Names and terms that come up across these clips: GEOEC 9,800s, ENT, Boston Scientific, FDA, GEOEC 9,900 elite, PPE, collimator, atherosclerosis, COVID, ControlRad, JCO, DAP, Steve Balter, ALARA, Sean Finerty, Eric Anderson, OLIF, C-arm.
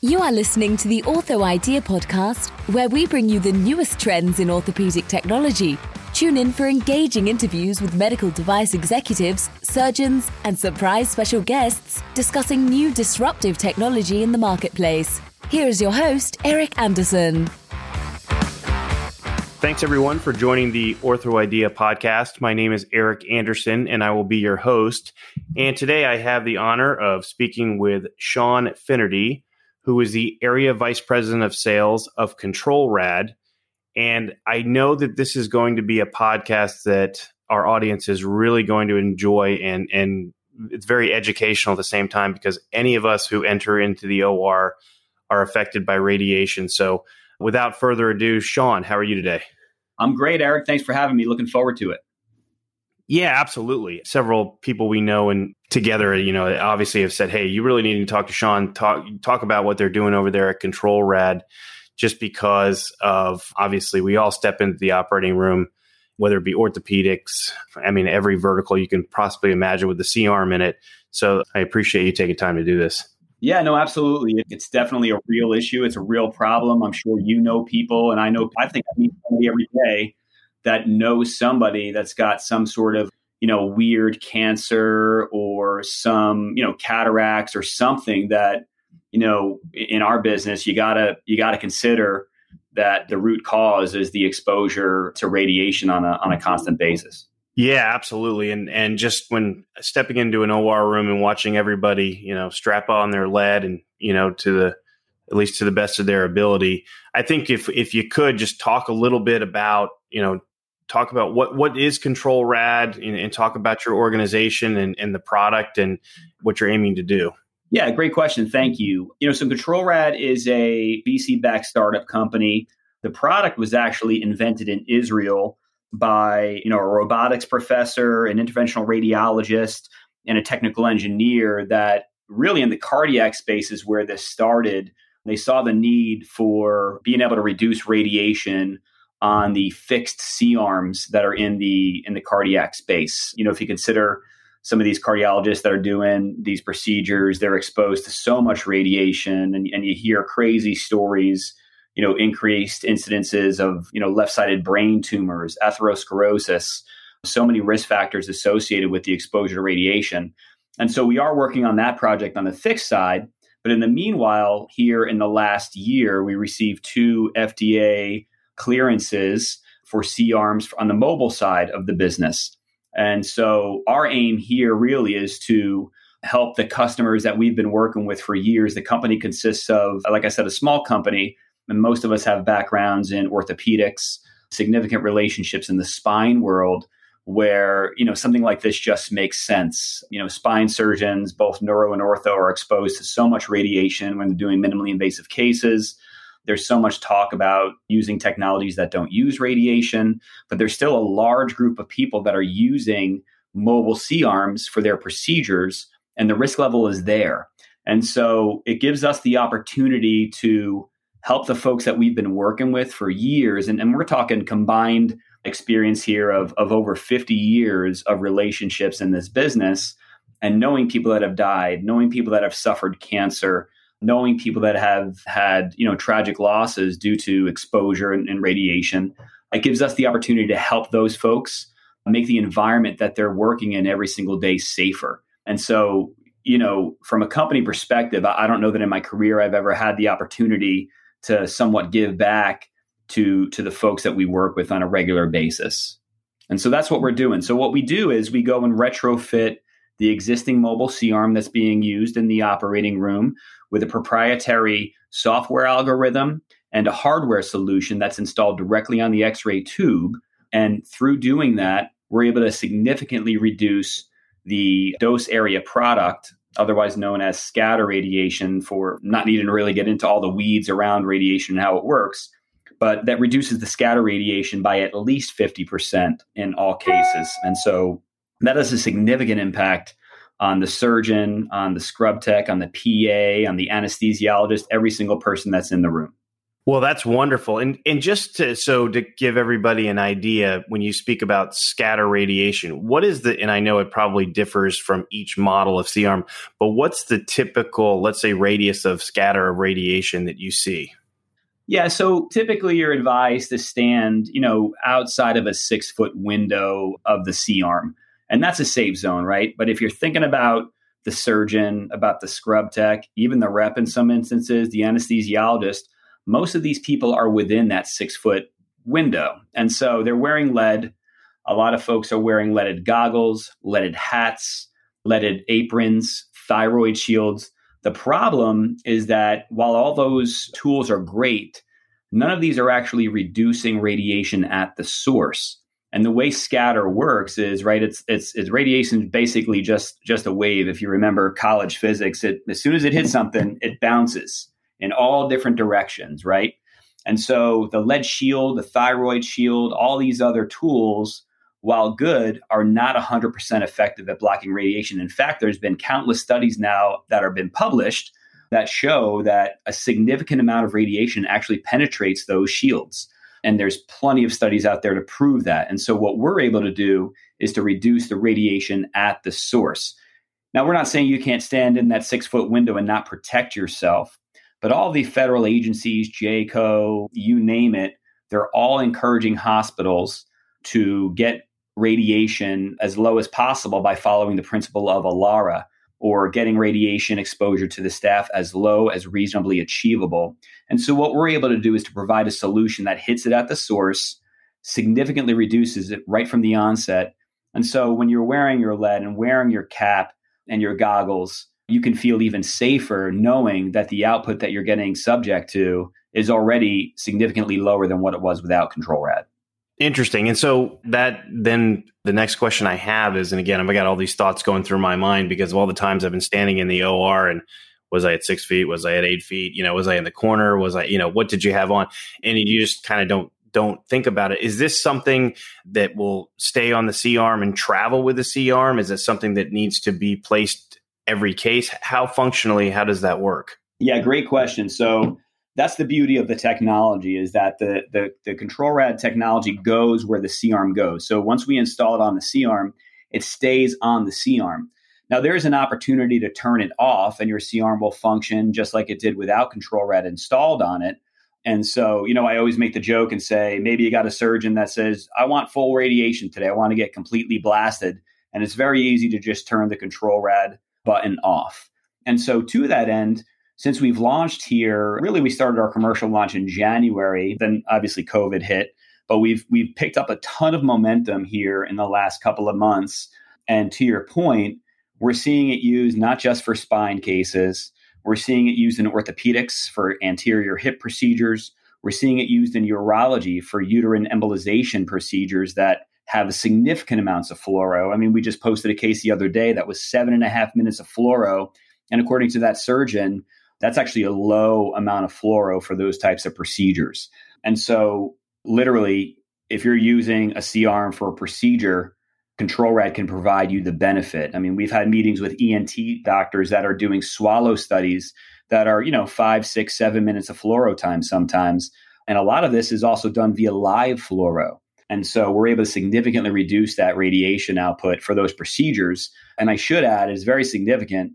You are listening to the Ortho Idea podcast, where we bring you the newest trends in orthopedic technology. Tune in for engaging interviews with medical device executives, surgeons, and surprise special guests discussing new disruptive technology in the marketplace. Here is your host, Eric Anderson. Thanks, everyone, for joining the Ortho Idea podcast. My name is Eric Anderson, and I will be your host. And today I have the honor of speaking with Sean Finerty, who is the Area Vice President of Sales of ControlRad. And I know that this is going to be a podcast that our audience is really going to enjoy, and it's very educational at the same time, because any of us who enter into the OR are affected by radiation. So without further ado, Sean, how are you today? I'm great, Eric. Thanks for having me. Looking forward to it. Yeah, absolutely. Several people we know and together, obviously have said, hey, you really need to talk to Sean, talk about what they're doing over there at ControlRad, just because of, obviously, we all step into the operating room, whether it be orthopedics, I mean, every vertical you can possibly imagine with the C-arm in it. So I appreciate you taking time to do this. Yeah, no, absolutely. It's definitely a real issue. It's a real problem. I'm sure you know people, and I think I meet somebody every day that knows somebody that's got some sort of, weird cancer or some, cataracts or something that, in our business, you gotta consider that the root cause is the exposure to radiation on a constant basis. Yeah, absolutely. And just when stepping into an OR room and watching everybody, strap on their lead and, at least to the best of their ability, I think if you could just talk a little bit about, talk about what is ControlRad, and talk about your organization and the product and what you're aiming to do. Yeah, great question. Thank you. So ControlRad is a VC-backed startup company. The product was actually invented in Israel by, a robotics professor, an interventional radiologist, and a technical engineer that really in the cardiac spaces where this started, they saw the need for being able to reduce radiation on the fixed C-arms that are in the cardiac space. If you consider some of these cardiologists that are doing these procedures, they're exposed to so much radiation, and you hear crazy stories, increased incidences of, left-sided brain tumors, atherosclerosis, so many risk factors associated with the exposure to radiation. And so we are working on that project on the fixed side. But in the meanwhile, here in the last year, we received 2 FDA clearances for C-arms on the mobile side of the business. And so our aim here really is to help the customers that we've been working with for years. The company consists of, like I said, a small company, and most of us have backgrounds in orthopedics, significant relationships in the spine world, where, something like this just makes sense. Spine surgeons, both neuro and ortho, are exposed to so much radiation when they're doing minimally invasive cases. There's so much talk about using technologies that don't use radiation, but there's still a large group of people that are using mobile C-arms for their procedures, and the risk level is there. And so it gives us the opportunity to help the folks that we've been working with for years. And we're talking combined experience here of over 50 years of relationships in this business, and knowing people that have died, knowing people that have suffered cancer, knowing people that have had, tragic losses due to exposure and radiation. It gives us the opportunity to help those folks make the environment that they're working in every single day safer. And so, from a company perspective, I don't know that in my career I've ever had the opportunity to somewhat give back to the folks that we work with on a regular basis. And so that's what we're doing. So what we do is we go and retrofit the existing mobile C-arm that's being used in the operating room with a proprietary software algorithm and a hardware solution that's installed directly on the X-ray tube. And through doing that, we're able to significantly reduce the dose area product, otherwise known as scatter radiation, for not needing to really get into all the weeds around radiation and how it works, but that reduces the scatter radiation by at least 50% in all cases. And so that has a significant impact on the surgeon, on the scrub tech, on the PA, on the anesthesiologist, every single person that's in the room. Well, that's wonderful. And just to give everybody an idea, when you speak about scatter radiation, what is the, and I know it probably differs from each model of C-arm, but what's the typical, let's say, radius of scatter of radiation that you see? Yeah, so typically you're advised to stand, outside of a 6-foot window of the C-arm. And that's a safe zone, right? But if you're thinking about the surgeon, about the scrub tech, even the rep in some instances, the anesthesiologist, most of these people are within that 6-foot window. And so they're wearing lead. A lot of folks are wearing leaded goggles, leaded hats, leaded aprons, thyroid shields. The problem is that while all those tools are great, none of these are actually reducing radiation at the source. And the way scatter works is, right, it's radiation basically just a wave. If you remember college physics, as soon as it hits something, it bounces in all different directions, right? And so the lead shield, the thyroid shield, all these other tools, while good, are not 100% effective at blocking radiation. In fact, there's been countless studies now that have been published that show that a significant amount of radiation actually penetrates those shields. And there's plenty of studies out there to prove that. And so what we're able to do is to reduce the radiation at the source. Now, we're not saying you can't stand in that 6-foot window and not protect yourself. But all the federal agencies, JCO, you name it, they're all encouraging hospitals to get radiation as low as possible by following the principle of ALARA, or getting radiation exposure to the staff as low as reasonably achievable. And so what we're able to do is to provide a solution that hits it at the source, significantly reduces it right from the onset. And so when you're wearing your lead and wearing your cap and your goggles, you can feel even safer knowing that the output that you're getting subject to is already significantly lower than what it was without ControlRad. Interesting. And so that then the next question I have is, and again, I've got all these thoughts going through my mind because of all the times I've been standing in the OR and was I at 6 feet? Was I at 8 feet? Was I in the corner? Was I, what did you have on? And you just kind of don't think about it. Is this something that will stay on the C-arm and travel with the C-arm? Is it something that needs to be placed every case? How does that work? Yeah, great question. So that's the beauty of the technology, is that the ControlRad technology goes where the C-arm goes. So once we install it on the C-arm, it stays on the C-arm. Now there's an opportunity to turn it off and your C-arm will function just like it did without ControlRad installed on it. And so, I always make the joke and say, maybe you got a surgeon that says, I want full radiation today. I want to get completely blasted. And it's very easy to just turn the ControlRad button off. And so to that end, since we've launched here, really we started our commercial launch in January, then obviously COVID hit, but we've picked up a ton of momentum here in the last couple of months. And to your point, we're seeing it used not just for spine cases, we're seeing it used in orthopedics for anterior hip procedures, we're seeing it used in urology for uterine embolization procedures that have significant amounts of fluoro. I mean, we just posted a case the other day that was 7.5 minutes of fluoro. And according to that surgeon, that's actually a low amount of fluoro for those types of procedures. And so literally, if you're using a C-arm for a procedure, ControlRad can provide you the benefit. I mean, we've had meetings with ENT doctors that are doing swallow studies that are, 5, 6, 7 minutes of fluoro time sometimes. And a lot of this is also done via live fluoro. And so we're able to significantly reduce that radiation output for those procedures. And I should add, it's very significant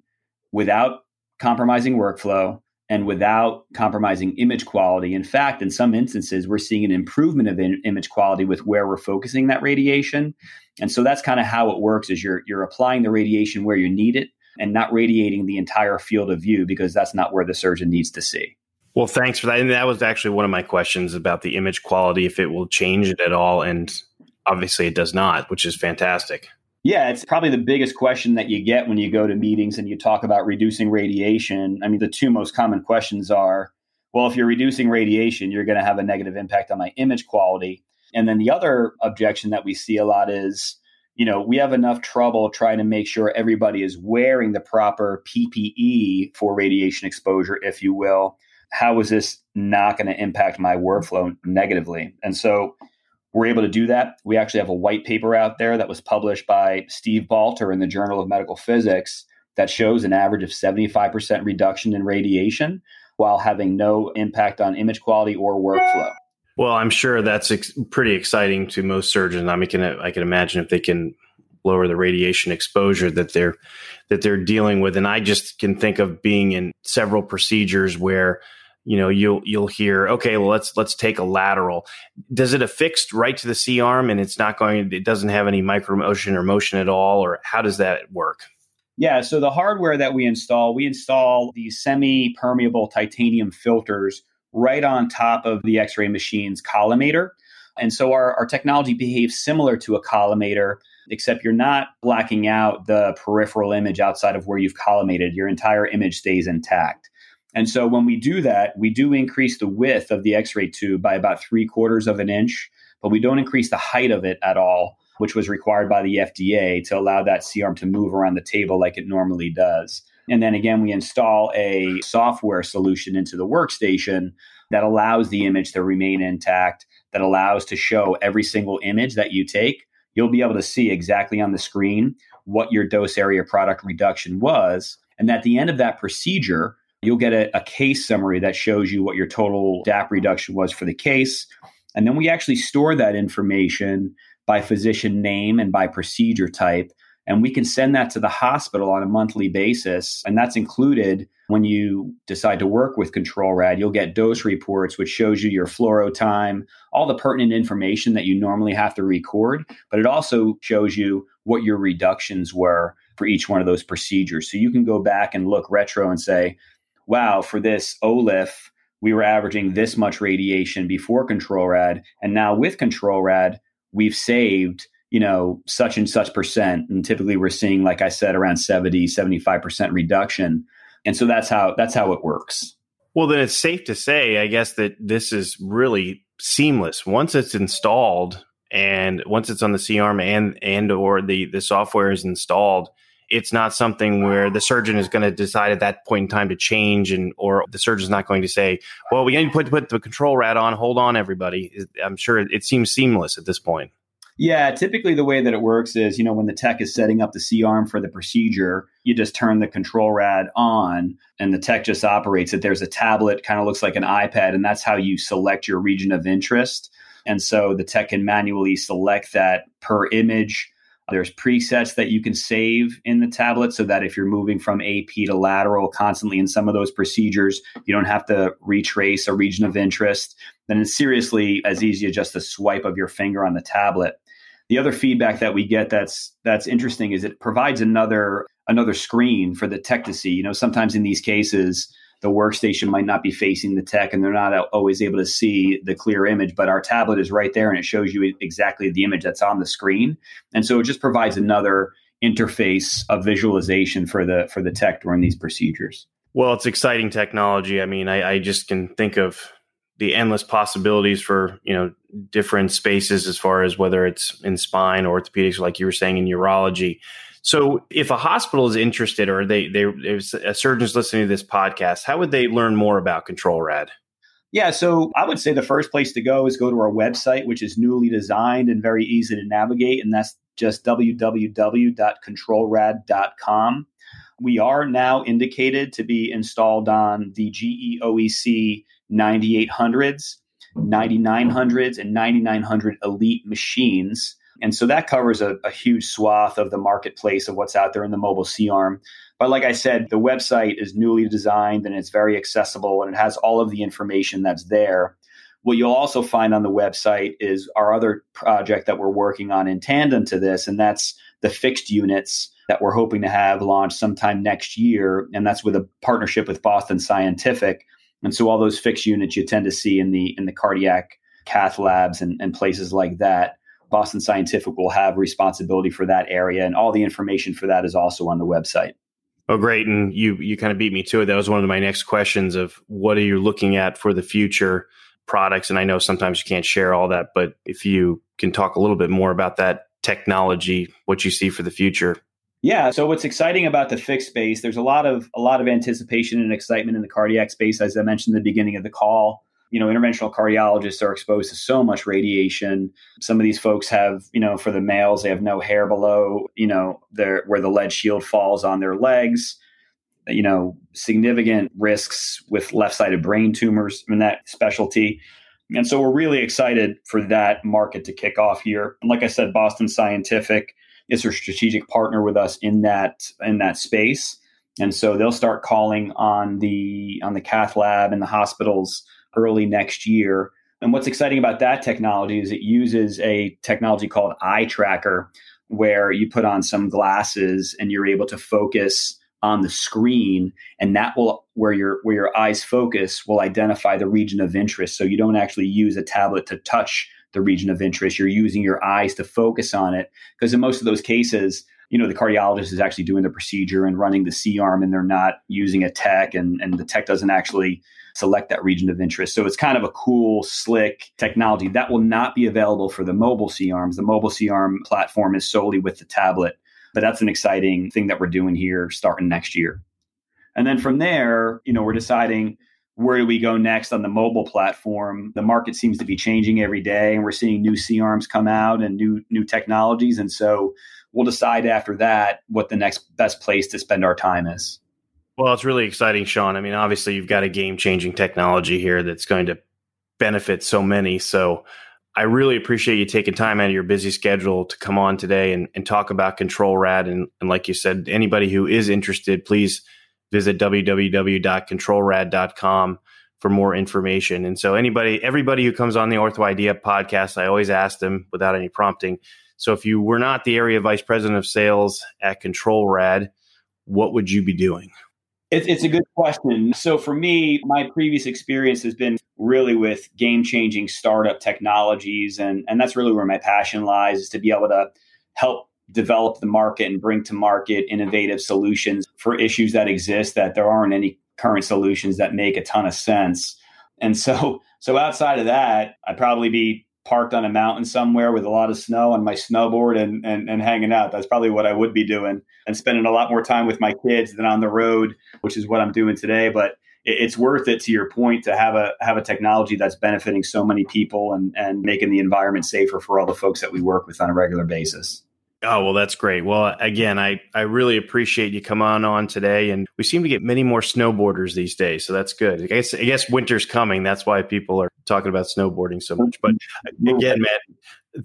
without compromising workflow and without compromising image quality. In fact, in some instances, we're seeing an improvement of image quality with where we're focusing that radiation. And so that's kind of how it works, is you're applying the radiation where you need it and not radiating the entire field of view, because that's not where the surgeon needs to see. Well, thanks for that. And that was actually one of my questions about the image quality, if it will change it at all. And obviously it does not, which is fantastic. Yeah, it's probably the biggest question that you get when you go to meetings and you talk about reducing radiation. I mean, the two most common questions are, well, if you're reducing radiation, you're going to have a negative impact on my image quality. And then the other objection that we see a lot is, we have enough trouble trying to make sure everybody is wearing the proper PPE for radiation exposure, if you will. How is this not going to impact my workflow negatively? And so we're able to do that. We actually have a white paper out there that was published by Steve Balter in the Journal of Medical Physics that shows an average of 75% reduction in radiation while having no impact on image quality or workflow. Well, I'm sure that's pretty exciting to most surgeons. I can imagine if they can lower the radiation exposure that they're dealing with. And I just can think of being in several procedures where, you know, you'll hear, okay, well, let's take a lateral. Does it affixed right to the C arm and it doesn't have any micro motion or motion at all? Or how does that work? Yeah. So the hardware that we install these semi-permeable titanium filters right on top of the X-ray machine's collimator. And so our technology behaves similar to a collimator, except you're not blacking out the peripheral image outside of where you've collimated. Your entire image stays intact. And so when we do that, we do increase the width of the X-ray tube by about 3/4 of an inch, but we don't increase the height of it at all, which was required by the FDA to allow that C-arm to move around the table like it normally does. And then again, we install a software solution into the workstation that allows the image to remain intact, that allows to show every single image that you take. You'll be able to see exactly on the screen what your dose area product reduction was. And at the end of that procedure, you'll get a case summary that shows you what your total DAP reduction was for the case. And then we actually store that information by physician name and by procedure type. And we can send that to the hospital on a monthly basis. And that's included when you decide to work with ControlRad. You'll get dose reports, which shows you your fluoro time, all the pertinent information that you normally have to record. But it also shows you what your reductions were for each one of those procedures. So you can go back and look retro and say, wow, for this OLIF, we were averaging this much radiation before ControlRad. And now with ControlRad, we've saved, you know, such and such percent. And typically we're seeing, like I said, around 70, 75% reduction. And so that's how it works. Well, then it's safe to say, I guess, that this is really seamless. Once it's installed and once it's on the C-arm and or the software is installed, it's not something where the surgeon is going to decide at that point in time to change, and or the surgeon's not going to say, well, we need to put the ControlRad on. Hold on, everybody. I'm sure it seems seamless at this point. Yeah, typically the way that it works is, you know, when the tech is setting up the C-arm for the procedure, you just turn the ControlRad on and the tech just operates it. There's a tablet, kind of looks like an iPad, and that's how you select your region of interest. And so the tech can manually select that per image. There's presets that you can save in the tablet so that if you're moving from AP to lateral constantly in some of those procedures, you don't have to retrace a region of interest. Then it's seriously as easy as just a swipe of your finger on the tablet. The other feedback that we get that's interesting is it provides another screen for the tech to see. You know, sometimes in these cases, the workstation might not be facing the tech and they're not always able to see the clear image, but our tablet is right there and it shows you exactly the image that's on the screen. And so it just provides another interface of visualization for the tech during these procedures. Well, it's exciting technology. I mean, I just can think of the endless possibilities for, you know, different spaces as far as whether it's in spine or orthopedics, like you were saying, in urology. So if a hospital is interested or if a surgeon's listening to this podcast, how would they learn more about ControlRad? Yeah, so I would say the first place to go is go to our website, which is newly designed and very easy to navigate. And that's just www.controlrad.com. We are now indicated to be installed on the GEOEC 9,800s, 9,900s, and 9,900 elite machines. And so that covers a huge swath of the marketplace of what's out there in the mobile C-arm. But like I said, the website is newly designed and it's very accessible and it has all of the information that's there. What you'll also find on the website is our other project that we're working on in tandem to this, and that's the fixed units that we're hoping to have launched sometime next year. And that's with a partnership with Boston Scientific. And so all those fixed units you tend to see in the cardiac cath labs and places like that. Boston Scientific will have responsibility for that area, and all the information for that is also on the website. Oh, great. And you kind of beat me to it. That was one of my next questions of what are you looking at for the future products? And I know sometimes you can't share all that, but if you can talk a little bit more about that technology, what you see for the future. Yeah. So what's exciting about the fixed space, there's a lot of anticipation and excitement in the cardiac space, as I mentioned at the beginning of the call. you know, interventional cardiologists are exposed to so much radiation. Some of these folks have, you know, for the males, they have no hair below, you know, where the lead shield falls on their legs, you know, significant risks with left-sided brain tumors in that specialty. And so we're really excited for that market to kick off here. And like I said, Boston Scientific is a strategic partner with us in that space. And so they'll start calling on the cath lab and the hospitals early next year. And what's exciting about that technology is it uses a technology called eye tracker, where you put on some glasses and you're able to focus on the screen, and that will, where your eyes focus, will identify the region of interest. So you don't actually use a tablet to touch the region of interest. You're using your eyes to focus on it, because in most of those cases, you know, the cardiologist is actually doing the procedure and running the C-arm, and they're not using a tech, and the tech doesn't actually select that region of interest. So it's kind of a cool, slick technology that will not be available for the mobile C-arms. The mobile C-arm platform is solely with the tablet. But that's an exciting thing that we're doing here starting next year. And then from there, you know, we're deciding where do we go next on the mobile platform. The market seems to be changing every day, and we're seeing new C-arms come out and new technologies. And so we'll decide after that what the next best place to spend our time is. Well, it's really exciting, Sean. I mean, obviously, you've got a game-changing technology here that's going to benefit so many. So I really appreciate you taking time out of your busy schedule to come on today and talk about ControlRad. And like you said, anybody who is interested, please visit www.controlrad.com for more information. And so everybody who comes on the Ortho Idea podcast, I always ask them without any prompting. So if you were not the area vice president of sales at ControlRad, what would you be doing? It's a good question. So for me, my previous experience has been really with game-changing startup technologies. And that's really where my passion lies, is to be able to help develop the market and bring to market innovative solutions for issues that exist, that there aren't any current solutions that make a ton of sense. And so outside of that, I'd probably be parked on a mountain somewhere with a lot of snow on my snowboard and hanging out. That's probably what I would be doing, and spending a lot more time with my kids than on the road, which is what I'm doing today. But it's worth it, to your point, to have a technology that's benefiting so many people and making the environment safer for all the folks that we work with on a regular basis. Oh, well, that's great. Well, again, I really appreciate you coming on today. And we seem to get many more snowboarders these days, so that's good. I guess winter's coming. That's why people are talking about snowboarding so much. But again, man,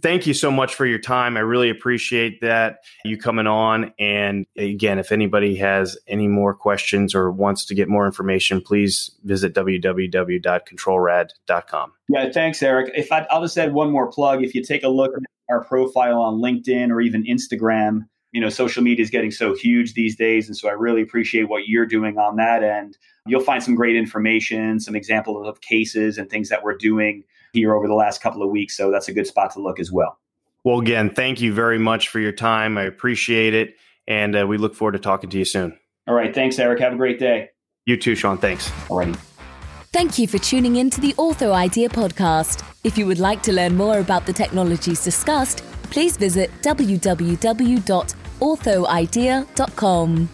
thank you so much for your time. I really appreciate that you coming on. And again, if anybody has any more questions or wants to get more information, please visit www.controlrad.com. Yeah, thanks, Eric. I'll just add one more plug. If you take a look at our profile on LinkedIn or even Instagram, you know, social media is getting so huge these days. And so I really appreciate what you're doing on that end. You'll find some great information, some examples of cases and things that we're doing here over the last couple of weeks. So that's a good spot to look as well. Well, again, thank you very much for your time. I appreciate it. And we look forward to talking to you soon. All right. Thanks, Eric. Have a great day. You too, Sean. Thanks. All righty. Thank you for tuning in to the Ortho Idea podcast. If you would like to learn more about the technologies discussed, please visit www.orthoidea.com.